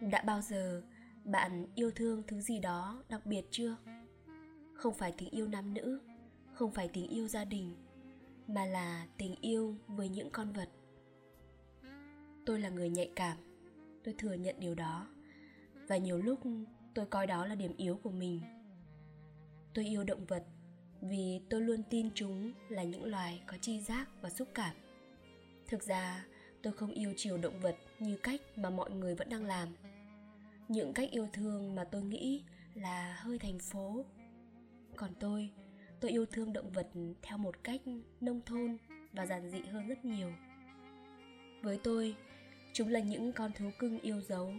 Đã bao giờ bạn yêu thương thứ gì đó đặc biệt chưa? Không phải tình yêu nam nữ, không phải tình yêu gia đình, mà là tình yêu với những con vật. Tôi là người nhạy cảm, tôi thừa nhận điều đó, và nhiều lúc tôi coi đó là điểm yếu của mình. Tôi yêu động vật vì tôi luôn tin chúng là những loài có tri giác và xúc cảm. Thực ra, tôi không yêu chiều động vật như cách mà mọi người vẫn đang làm. Những cách yêu thương mà tôi nghĩ là hơi thành phố. Còn tôi yêu thương động vật theo một cách nông thôn và giản dị hơn rất nhiều. Với tôi, chúng là những con thú cưng yêu dấu,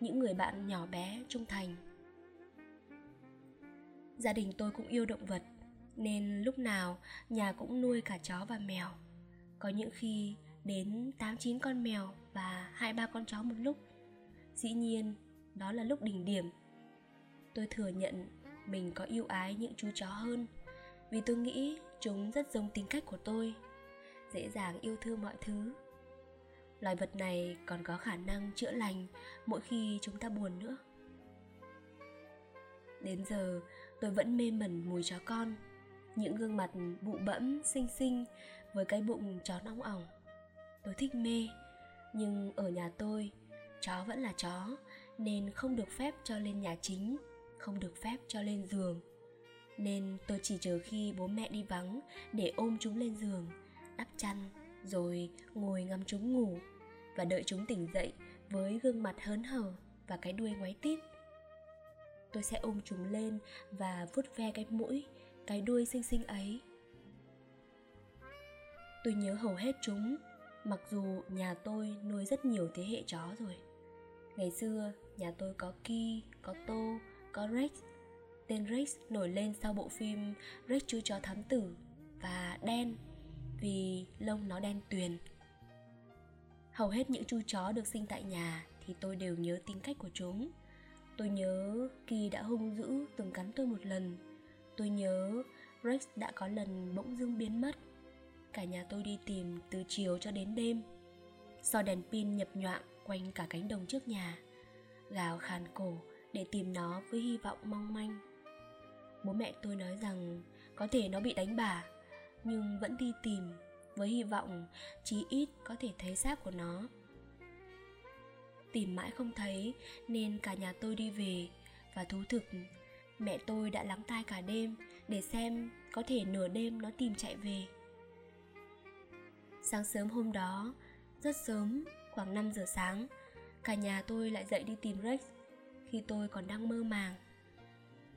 những người bạn nhỏ bé trung thành. Gia đình tôi cũng yêu động vật, nên lúc nào nhà cũng nuôi cả chó và mèo. Có những khi đến 8-9 con mèo và 2-3 con chó một lúc. Dĩ nhiên, đó là lúc đỉnh điểm. Tôi thừa nhận mình có yêu ái những chú chó hơn, vì tôi nghĩ chúng rất giống tính cách của tôi, dễ dàng yêu thương mọi thứ. Loài vật này còn có khả năng chữa lành mỗi khi chúng ta buồn nữa. Đến giờ, tôi vẫn mê mẩn mùi chó con, những gương mặt bụ bẫm, xinh xinh với cái bụng tròn ong ỏng. Tôi thích mê, nhưng ở nhà tôi, chó vẫn là chó, nên không được phép cho lên nhà chính, không được phép cho lên giường. Nên tôi chỉ chờ khi bố mẹ đi vắng để ôm chúng lên giường, đắp chăn, rồi ngồi ngắm chúng ngủ và đợi chúng tỉnh dậy với gương mặt hớn hở và cái đuôi ngoáy tít. Tôi sẽ ôm chúng lên và vuốt ve cái mũi, cái đuôi xinh xinh ấy. Tôi nhớ hầu hết chúng, mặc dù nhà tôi nuôi rất nhiều thế hệ chó rồi. Ngày xưa, nhà tôi có Ki, có Tô, có Rex. Tên Rex nổi lên sau bộ phim Rex chú chó thám tử, và đen vì lông nó đen tuyền. Hầu hết những chú chó được sinh tại nhà thì tôi đều nhớ tính cách của chúng. Tôi nhớ Ki đã hung dữ từng cắn tôi một lần. Tôi nhớ Rex đã có lần bỗng dưng biến mất. Cả nhà tôi đi tìm từ chiều cho đến đêm. Soi đèn pin nhập nhoạng quanh cả cánh đồng trước nhà, gào khàn cổ để tìm nó với hy vọng mong manh. Bố mẹ tôi nói rằng có thể nó bị đánh bả, nhưng vẫn đi tìm với hy vọng chí ít có thể thấy xác của nó. Tìm mãi không thấy nên cả nhà tôi đi về, và thú thực, mẹ tôi đã lắng tai cả đêm để xem có thể nửa đêm nó tìm chạy về. Sáng sớm hôm đó, rất sớm, khoảng 5 giờ sáng, cả nhà tôi lại dậy đi tìm Rex khi tôi còn đang mơ màng.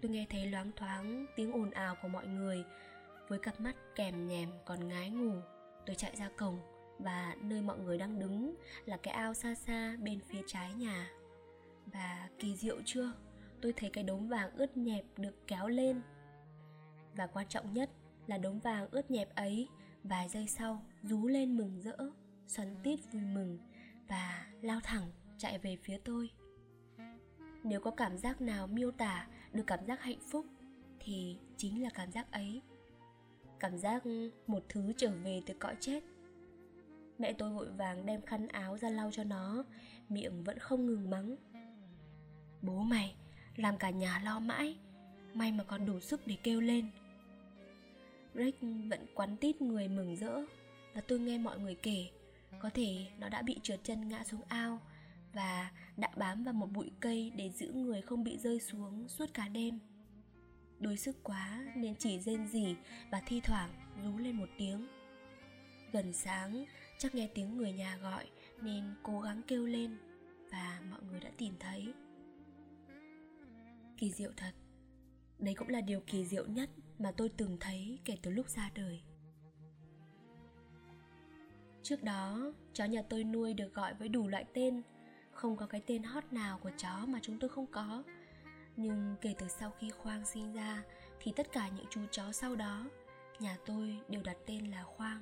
Tôi nghe thấy loáng thoáng tiếng ồn ào của mọi người. Với cặp mắt kèm nhèm còn ngái ngủ, tôi chạy ra cổng, và nơi mọi người đang đứng là cái ao xa xa bên phía trái nhà. Và kỳ diệu chưa, tôi thấy cái đốm vàng ướt nhẹp được kéo lên. Và quan trọng nhất là đốm vàng ướt nhẹp ấy vài giây sau rú lên mừng rỡ, xoắn tít vui mừng và lao thẳng chạy về phía tôi. Nếu có cảm giác nào miêu tả được cảm giác hạnh phúc thì chính là cảm giác ấy. Cảm giác một thứ trở về từ cõi chết. Mẹ tôi vội vàng đem khăn áo ra lau cho nó, miệng vẫn không ngừng mắng. Bố mày, làm cả nhà lo mãi, may mà còn đủ sức để kêu lên. Rex vẫn quắn tít người mừng rỡ, và tôi nghe mọi người kể, có thể nó đã bị trượt chân ngã xuống ao và đã bám vào một bụi cây để giữ người không bị rơi xuống suốt cả đêm. Đuối sức quá nên chỉ rên rỉ và thi thoảng rú lên một tiếng. Gần sáng, chắc nghe tiếng người nhà gọi nên cố gắng kêu lên, và mọi người đã tìm thấy. Kỳ diệu thật. Đấy cũng là điều kỳ diệu nhất mà tôi từng thấy kể từ lúc ra đời. Trước đó, chó nhà tôi nuôi được gọi với đủ loại tên. Không có cái tên hot nào của chó mà chúng tôi không có. Nhưng kể từ sau khi Khoang sinh ra thì tất cả những chú chó sau đó, nhà tôi đều đặt tên là Khoang.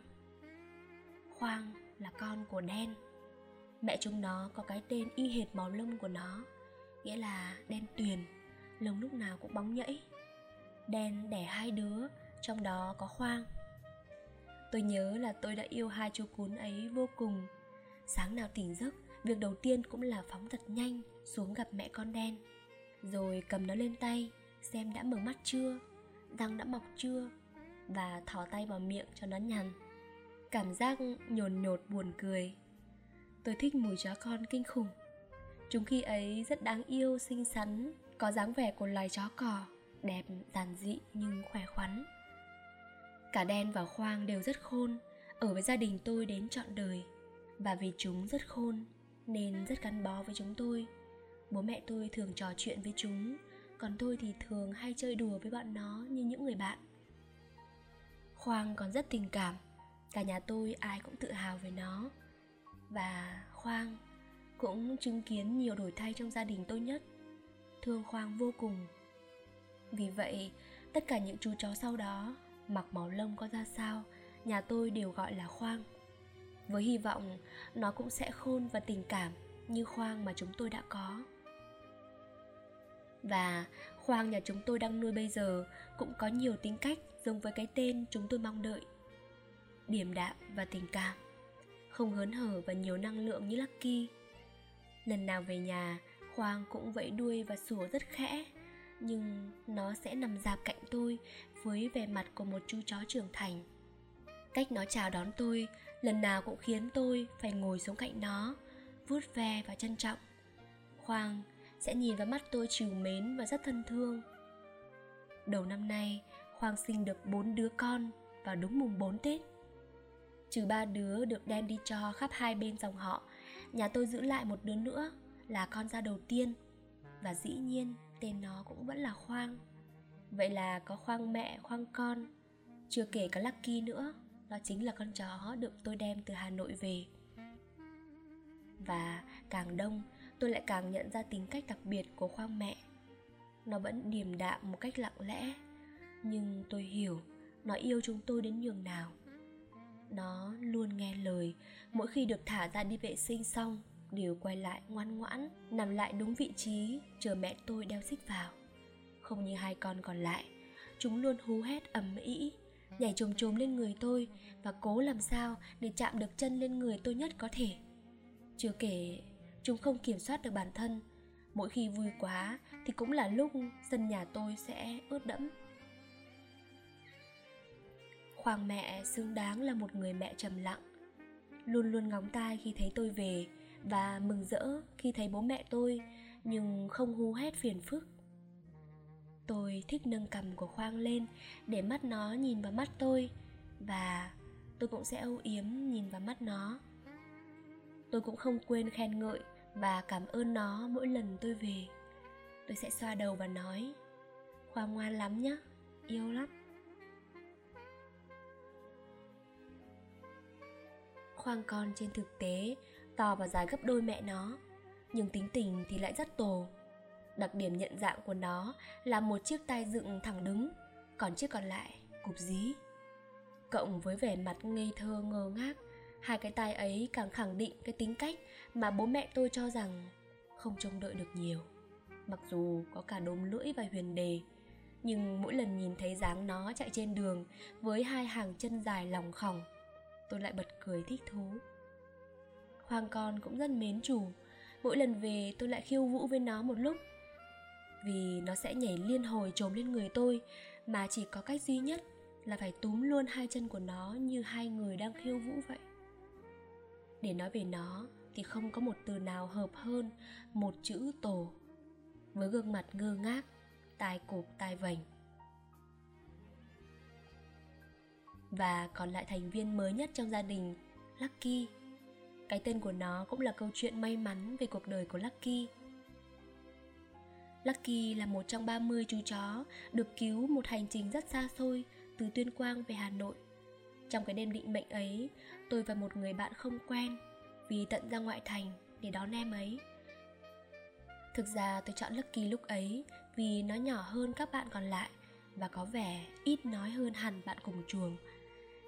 Khoang là con của đen. Mẹ chúng nó có cái tên y hệt màu lông của nó, nghĩa là đen tuyền, lông lúc nào cũng bóng nhẫy. Đen đẻ 2 đứa, trong đó có Khoang. Tôi nhớ là tôi đã yêu 2 chú cún ấy vô cùng. Sáng nào tỉnh giấc việc đầu tiên cũng là phóng thật nhanh xuống gặp mẹ con đen, rồi cầm nó lên tay xem đã mở mắt chưa, răng đã mọc chưa, và thò tay vào miệng cho nó nhằn. Cảm giác nhồn nhột buồn cười. Tôi thích mùi chó con kinh khủng. Chúng khi ấy rất đáng yêu, xinh xắn, có dáng vẻ của loài chó cò, đẹp, giản dị nhưng khỏe khoắn. Cả đen và Khoang đều rất khôn, ở với gia đình tôi đến trọn đời. Và vì chúng rất khôn nên rất gắn bó với chúng tôi. Bố mẹ tôi thường trò chuyện với chúng, còn tôi thì thường hay chơi đùa với bọn nó như những người bạn. Khoang còn rất tình cảm, cả nhà tôi ai cũng tự hào về nó. Và Khoang cũng chứng kiến nhiều đổi thay trong gia đình tôi nhất. Thương Khoang vô cùng. Vì vậy, tất cả những chú chó sau đó, mặc màu lông có ra sao, nhà tôi đều gọi là Khoang, với hy vọng nó cũng sẽ khôn và tình cảm như Khoang mà chúng tôi đã có. Và Khoang nhà chúng tôi đang nuôi bây giờ cũng có nhiều tính cách giống với cái tên chúng tôi mong đợi: điềm đạm và tình cảm, không hớn hở và nhiều năng lượng như Lucky. Lần nào về nhà, Khoang cũng vẫy đuôi và sủa rất khẽ, nhưng nó sẽ nằm rạp cạnh tôi với vẻ mặt của một chú chó trưởng thành. Cách nó chào đón tôi lần nào cũng khiến tôi phải ngồi xuống cạnh nó, vuốt ve và trân trọng. Khoang sẽ nhìn vào mắt tôi trìu mến và rất thân thương. Đầu năm nay, Khoang sinh được 4 đứa con vào đúng mùng 4 Tết. Trừ 3 đứa được đem đi cho khắp hai bên dòng họ, nhà tôi giữ lại một đứa nữa là con ra đầu tiên. Và dĩ nhiên tên nó cũng vẫn là Khoang. Vậy là có Khoang mẹ, Khoang con, chưa kể cả Lucky nữa. Nó chính là con chó được tôi đem từ Hà Nội về. Và càng đông, tôi lại càng nhận ra tính cách đặc biệt của Khoang mẹ. Nó vẫn điềm đạm một cách lặng lẽ, nhưng tôi hiểu nó yêu chúng tôi đến nhường nào. Nó luôn nghe lời, mỗi khi được thả ra đi vệ sinh xong đều quay lại ngoan ngoãn, nằm lại đúng vị trí, chờ mẹ tôi đeo xích vào. Không như hai con còn lại, chúng luôn hú hét ầm ĩ, nhảy chồm chồm lên người tôi và cố làm sao để chạm được chân lên người tôi nhất có thể. Chưa kể, chúng không kiểm soát được bản thân, mỗi khi vui quá thì cũng là lúc sân nhà tôi sẽ ướt đẫm. Khoang mẹ xứng đáng là một người mẹ trầm lặng, luôn luôn ngóng tai khi thấy tôi về và mừng rỡ khi thấy bố mẹ tôi, nhưng không hú hét phiền phức. Tôi thích nâng cằm của Khoang lên để mắt nó nhìn vào mắt tôi, và tôi cũng sẽ âu yếm nhìn vào mắt nó. Tôi cũng không quên khen ngợi và cảm ơn nó mỗi lần tôi về. Tôi sẽ xoa đầu và nói: Khoang ngoan lắm nhá, yêu lắm. Khoang con trên thực tế to và dài gấp đôi mẹ nó, nhưng tính tình thì lại rất tồ. Đặc điểm nhận dạng của nó là một chiếc tai dựng thẳng đứng, còn chiếc còn lại cụp dí. Cộng với vẻ mặt ngây thơ ngơ ngác, hai cái tai ấy càng khẳng định cái tính cách mà bố mẹ tôi cho rằng không trông đợi được nhiều. Mặc dù có cả đốm lưỡi và huyền đề, nhưng mỗi lần nhìn thấy dáng nó chạy trên đường với hai hàng chân dài lỏng khỏng, tôi lại bật cười thích thú. Khoang con cũng rất mến chủ, mỗi lần về tôi lại khiêu vũ với nó một lúc. Vì nó sẽ nhảy liên hồi chồm lên người tôi, mà chỉ có cách duy nhất là phải túm luôn hai chân của nó như hai người đang khiêu vũ vậy. Để nói về nó thì không có một từ nào hợp hơn một chữ tổ, với gương mặt ngơ ngác, tai cụp tai vành. Và còn lại thành viên mới nhất trong gia đình, Lucky. Cái tên của nó cũng là câu chuyện may mắn về cuộc đời của Lucky. Lucky là một trong 30 chú chó được cứu một hành trình rất xa xôi từ Tuyên Quang về Hà Nội. Trong cái đêm định mệnh ấy, tôi và một người bạn không quen vì tận ra ngoại thành để đón em ấy. Thực ra tôi chọn Lucky lúc ấy vì nó nhỏ hơn các bạn còn lại và có vẻ ít nói hơn hẳn bạn cùng chuồng.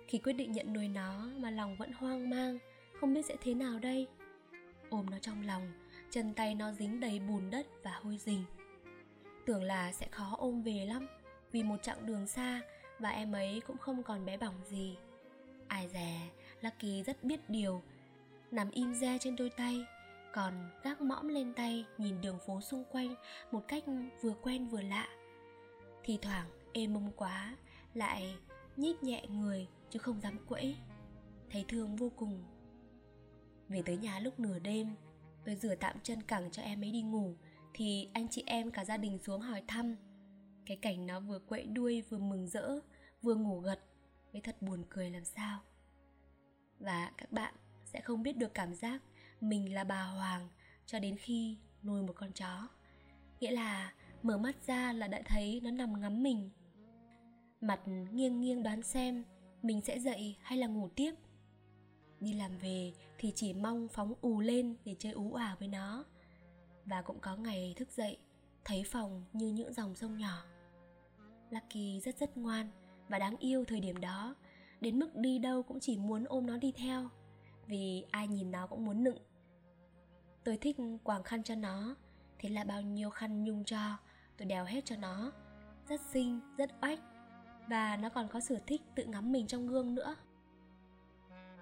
Khi quyết định nhận nuôi nó mà lòng vẫn hoang mang, không biết sẽ thế nào đây. Ôm nó trong lòng, chân tay nó dính đầy bùn đất và hôi rình. Tưởng là sẽ khó ôm về lắm vì một chặng đường xa, và em ấy cũng không còn bé bỏng gì. Ai dè, Lucky rất biết điều, nằm im re trên đôi tay, còn gác mõm lên tay nhìn đường phố xung quanh một cách vừa quen vừa lạ. Thì thoảng ê mông quá lại nhích nhẹ người chứ không dám quẫy, thấy thương vô cùng. Về tới nhà lúc nửa đêm, tôi rửa tạm chân cẳng cho em ấy đi ngủ thì anh chị em cả gia đình xuống hỏi thăm. Cái cảnh nó vừa quẫy đuôi vừa mừng rỡ vừa ngủ gật mới thật buồn cười làm sao. Và các bạn sẽ không biết được cảm giác mình là bà Hoàng cho đến khi nuôi một con chó. Nghĩa là mở mắt ra là đã thấy nó nằm ngắm mình. Mặt nghiêng nghiêng đoán xem mình sẽ dậy hay là ngủ tiếp. Đi làm về thì chỉ mong phóng ù lên để chơi ú ả với nó. Và cũng có ngày thức dậy thấy phòng như những dòng sông nhỏ. Lucky rất ngoan và đáng yêu thời điểm đó, đến mức đi đâu cũng chỉ muốn ôm nó đi theo, vì ai nhìn nó cũng muốn nựng. Tôi thích quàng khăn cho nó, thế là bao nhiêu khăn nhung cho tôi đèo hết cho nó. Rất xinh, rất oách, và nó còn có sở thích tự ngắm mình trong gương nữa.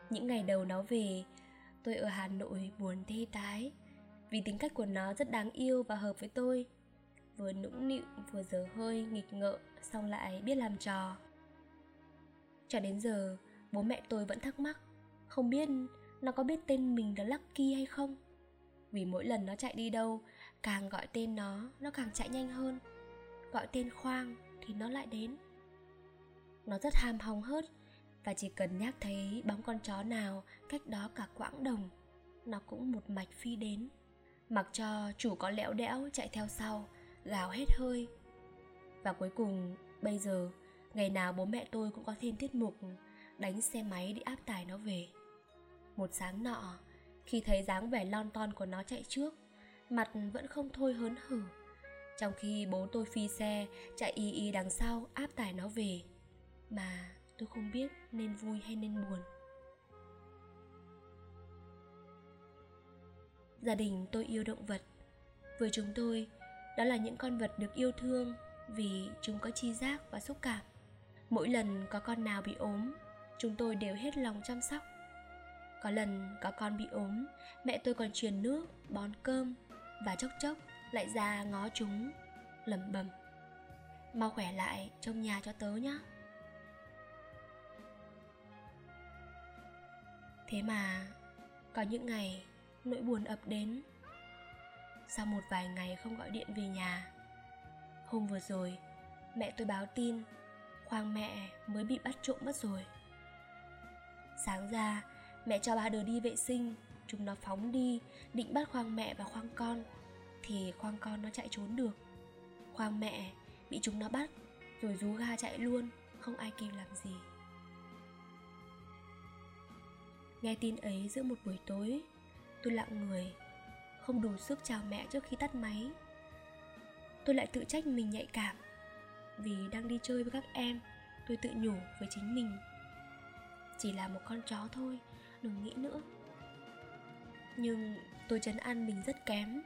Những ngày đầu nó về, tôi ở Hà Nội buồn thê tái, vì tính cách của nó rất đáng yêu và hợp với tôi. Vừa nũng nịu, vừa dở hơi, nghịch ngợm, xong lại biết làm trò. Cho đến giờ, bố mẹ tôi vẫn thắc mắc, không biết nó có biết tên mình là Lucky hay không. Vì mỗi lần nó chạy đi đâu, càng gọi tên nó càng chạy nhanh hơn. Gọi tên Khoang thì nó lại đến. Nó rất ham hóng hớt, và chỉ cần nhắc thấy bóng con chó nào cách đó cả quãng đồng, nó cũng một mạch phi đến, mặc cho chủ có lẽo đẽo chạy theo sau, gào hết hơi. Và cuối cùng, bây giờ, ngày nào bố mẹ tôi cũng có thêm tiết mục đánh xe máy đi áp tải nó về. Một sáng nọ, khi thấy dáng vẻ lon ton của nó chạy trước, mặt vẫn không thôi hớn hở, trong khi bố tôi phi xe chạy y y đằng sau áp tải nó về, mà tôi không biết nên vui hay nên buồn. Gia đình tôi yêu động vật. Với chúng tôi, đó là những con vật được yêu thương vì chúng có tri giác và xúc cảm. Mỗi lần có con nào bị ốm, chúng tôi đều hết lòng chăm sóc. Có lần có con bị ốm, mẹ tôi còn truyền nước, bón cơm, và chốc chốc lại ra ngó chúng, lẩm bẩm: mau khỏe lại, trông nhà cho tớ nhá. Thế mà có những ngày nỗi buồn ập đến. Sau một vài ngày không gọi điện về nhà, hôm vừa rồi mẹ tôi báo tin Khoang mẹ mới bị bắt trộm mất rồi. Sáng ra mẹ cho ba đứa đi vệ sinh, chúng nó phóng đi định bắt Khoang mẹ và Khoang con, thì Khoang con nó chạy trốn được. Khoang mẹ bị chúng nó bắt rồi rú ga chạy luôn, không ai kịp làm gì. Nghe tin ấy giữa một buổi tối, tôi lặng người, không đủ sức chào mẹ trước khi tắt máy. Tôi lại tự trách mình nhạy cảm, vì đang đi chơi với các em, tôi tự nhủ với chính mình: chỉ là một con chó thôi, đừng nghĩ nữa. Nhưng tôi trấn an mình rất kém.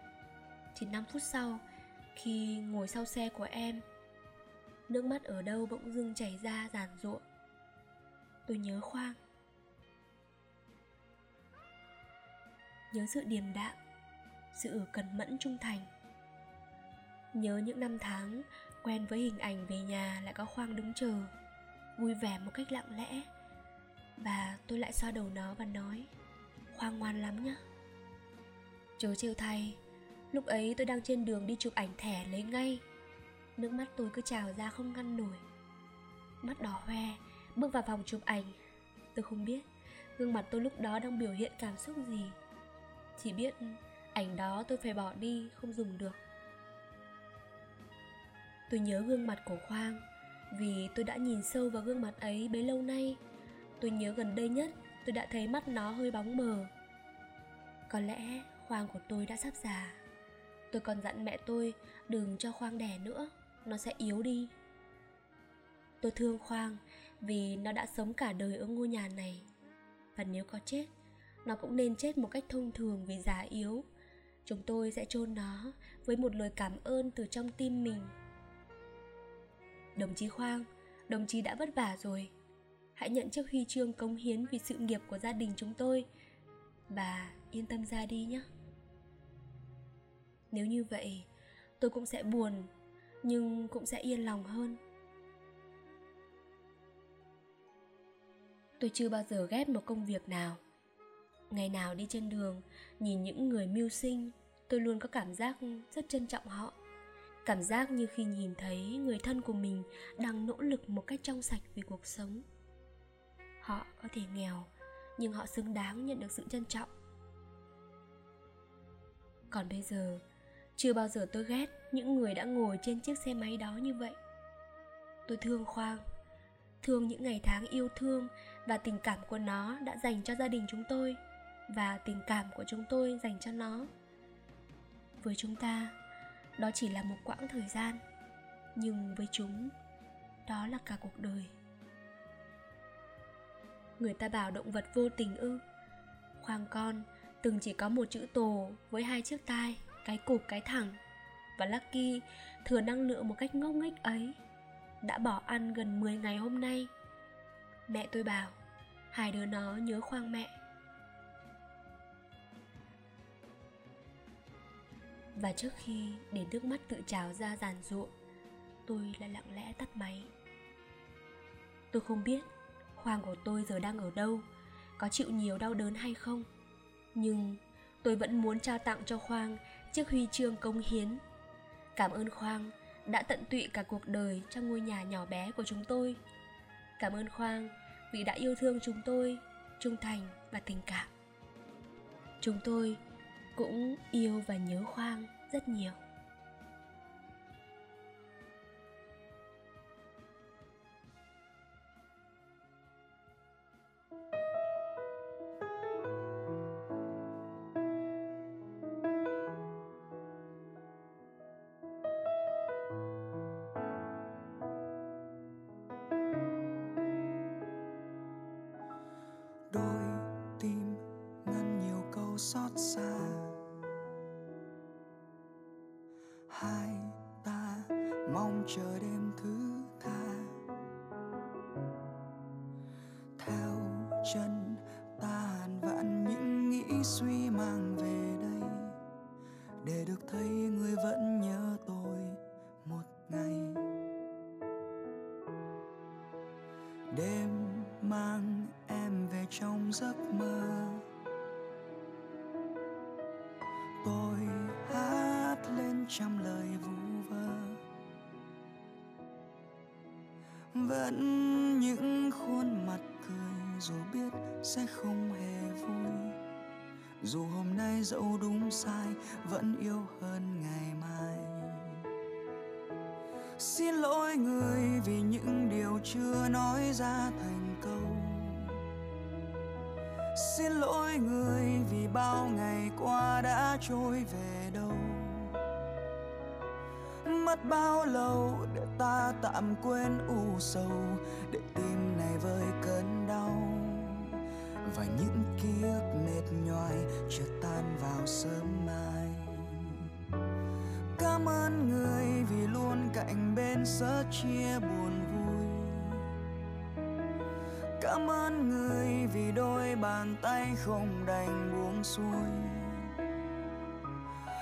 Chỉ 5 phút sau, khi ngồi sau xe của em, nước mắt ở đâu bỗng dưng chảy ra giàn giụa. Tôi nhớ Khoang, nhớ sự điềm đạm, sự cẩn mẫn trung thành, nhớ những năm tháng quen với hình ảnh về nhà lại có Khoang đứng chờ, vui vẻ một cách lặng lẽ. Và tôi lại xoa đầu nó và nói: Khoang ngoan lắm nhá. Chớ trêu thay, lúc ấy tôi đang trên đường đi chụp ảnh thẻ lấy ngay. Nước mắt tôi cứ trào ra không ngăn nổi. Mắt đỏ hoe, bước vào phòng chụp ảnh. Tôi không biết gương mặt tôi lúc đó đang biểu hiện cảm xúc gì, chỉ biết ảnh đó tôi phải bỏ đi, không dùng được. Tôi nhớ gương mặt của Khoang, vì tôi đã nhìn sâu vào gương mặt ấy bấy lâu nay. Tôi nhớ gần đây nhất tôi đã thấy mắt nó hơi bóng mờ. Có lẽ Khoang của tôi đã sắp già. Tôi còn dặn mẹ tôi đừng cho Khoang đẻ nữa, nó sẽ yếu đi. Tôi thương Khoang vì nó đã sống cả đời ở ngôi nhà này. Và nếu có chết, nó cũng nên chết một cách thông thường vì già yếu. Chúng tôi sẽ chôn nó với một lời cảm ơn từ trong tim mình. Đồng chí Khoang, đồng chí đã vất vả rồi. Hãy nhận chiếc huy chương cống hiến vì sự nghiệp của gia đình chúng tôi. Bà yên tâm ra đi nhé. Nếu như vậy, tôi cũng sẽ buồn, nhưng cũng sẽ yên lòng hơn. Tôi chưa bao giờ ghét một công việc nào. Ngày nào đi trên đường, nhìn những người mưu sinh, tôi luôn có cảm giác rất trân trọng họ. Cảm giác như khi nhìn thấy người thân của mình đang nỗ lực một cách trong sạch vì cuộc sống. Họ có thể nghèo, nhưng họ xứng đáng nhận được sự trân trọng. Còn bây giờ, chưa bao giờ tôi ghét những người đã ngồi trên chiếc xe máy đó như vậy. Tôi thương Khoang, thương những ngày tháng yêu thương và tình cảm của nó đã dành cho gia đình chúng tôi, và tình cảm của chúng tôi dành cho nó. Với chúng ta, đó chỉ là một quãng thời gian, nhưng với chúng, đó là cả cuộc đời. Người ta bảo động vật vô tình ư? Khoang con từng chỉ có một chữ tổ với 2 chiếc tai, cái cụp cái thẳng, và Lucky thừa năng lượng một cách ngốc nghếch ấy đã bỏ ăn gần 10 ngày hôm nay. Mẹ tôi bảo 2 đứa nó nhớ Khoang mẹ. Và trước khi để nước mắt tự trào ra dàn giụa, tôi lại lặng lẽ tắt máy. Tôi không biết Khoang của tôi giờ đang ở đâu, có chịu nhiều đau đớn hay không, nhưng tôi vẫn muốn trao tặng cho Khoang chiếc huy chương cống hiến. Cảm ơn Khoang đã tận tụy cả cuộc đời trong ngôi nhà nhỏ bé của chúng tôi. Cảm ơn Khoang vì đã yêu thương chúng tôi, trung thành và tình cảm. Chúng tôi cũng yêu và nhớ Khoang rất nhiều. Xót xa hai ta mong chờ đêm thứ tha, theo chân ta hàn vạn những nghĩ suy mang về đây để được thấy người vẫn nhớ tôi một ngày. Đêm mang em về trong giấc mơ, tôi hát lên trăm lời vu vơ. Vẫn những khuôn mặt cười dù biết sẽ không hề vui, dù hôm nay dẫu đúng sai vẫn yêu hơn ngày mai. Xin lỗi người vì những điều chưa nói ra thành câu, xin lỗi người vì bao ngày qua đã trôi về đâu. Mất bao lâu để ta tạm quên u sầu, để tim này vơi cơn đau và những ký ức mệt nhoài chưa tan vào sớm mai. Cảm ơn người vì luôn cạnh bên sớ chia buồn vui. Cảm ơn người vì đôi bàn tay không đành buông xuôi.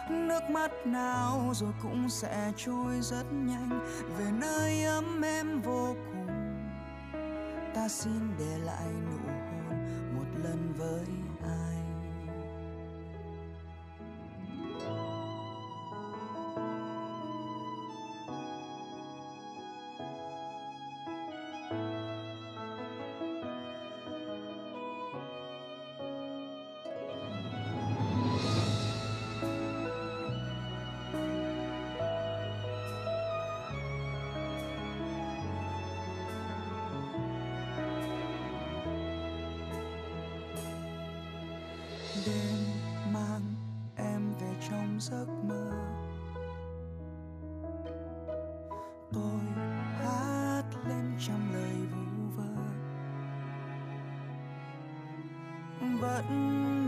Nước mắt nào rồi cũng sẽ trôi rất nhanh về nơi ấm êm vô cùng. Ta xin để lại nụ hôn một lần với ai. Đêm mang em về trong giấc mơ, tôi hát lên trăm lời vu vơ. Vẫn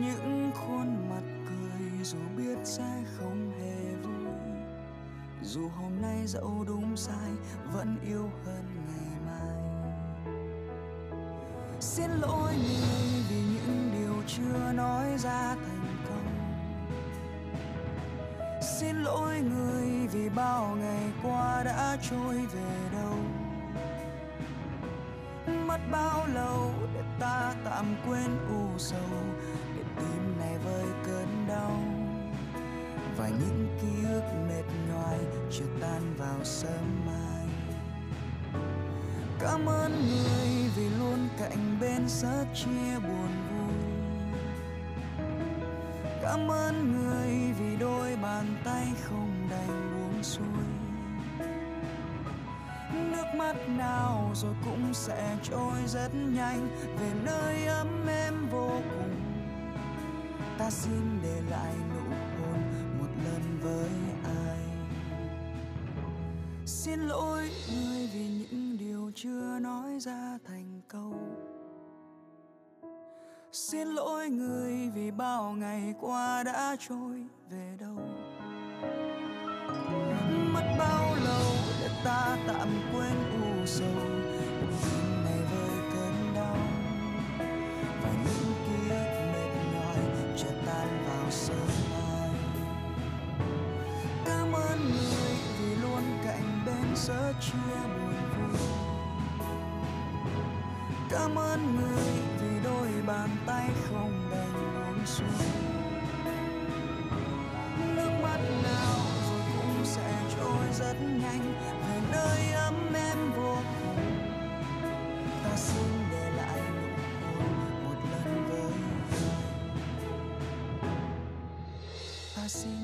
những khuôn mặt cười dù biết sẽ không hề vui, dù hôm nay dẫu đúng sai vẫn yêu hơn ngày mai. Xin lỗi người vì những điều chưa nói ra thành công. xin lỗi người vì bao ngày qua đã trôi về đâu. Mất bao lâu để ta tạm quên u sầu, để tim này vơi cơn đau và những ký ức mệt nhoài chưa tan vào sớm mai. Cảm ơn người vì luôn cạnh bên sớt chia buồn vui. Cảm ơn người vì đôi bàn tay không đành buông xuôi. Nước mắt nào rồi cũng sẽ trôi rất nhanh về nơi ấm êm vô cùng. Ta xin để lại nụ hôn một lần với ai. Xin lỗi người vì những điều chưa nói ra thành câu. Xin lỗi người vì bao ngày qua đã trôi về đâu. Mất bao lâu để ta tạm quên u sầu, tim này vơi cơn đau và những ký ức mệt nhòi chưa tan vào sớm mai. Cảm ơn người vì luôn cạnh bên sớt chia buồn vui. Cảm ơn người vì đôi bàn tay không đành buông xuôi. Nước mắt nào rồi cũng sẽ trôi rất nhanh về nơi ấm êm vô cùng. Ta xin để lại nụ hôn một lần với ta xin.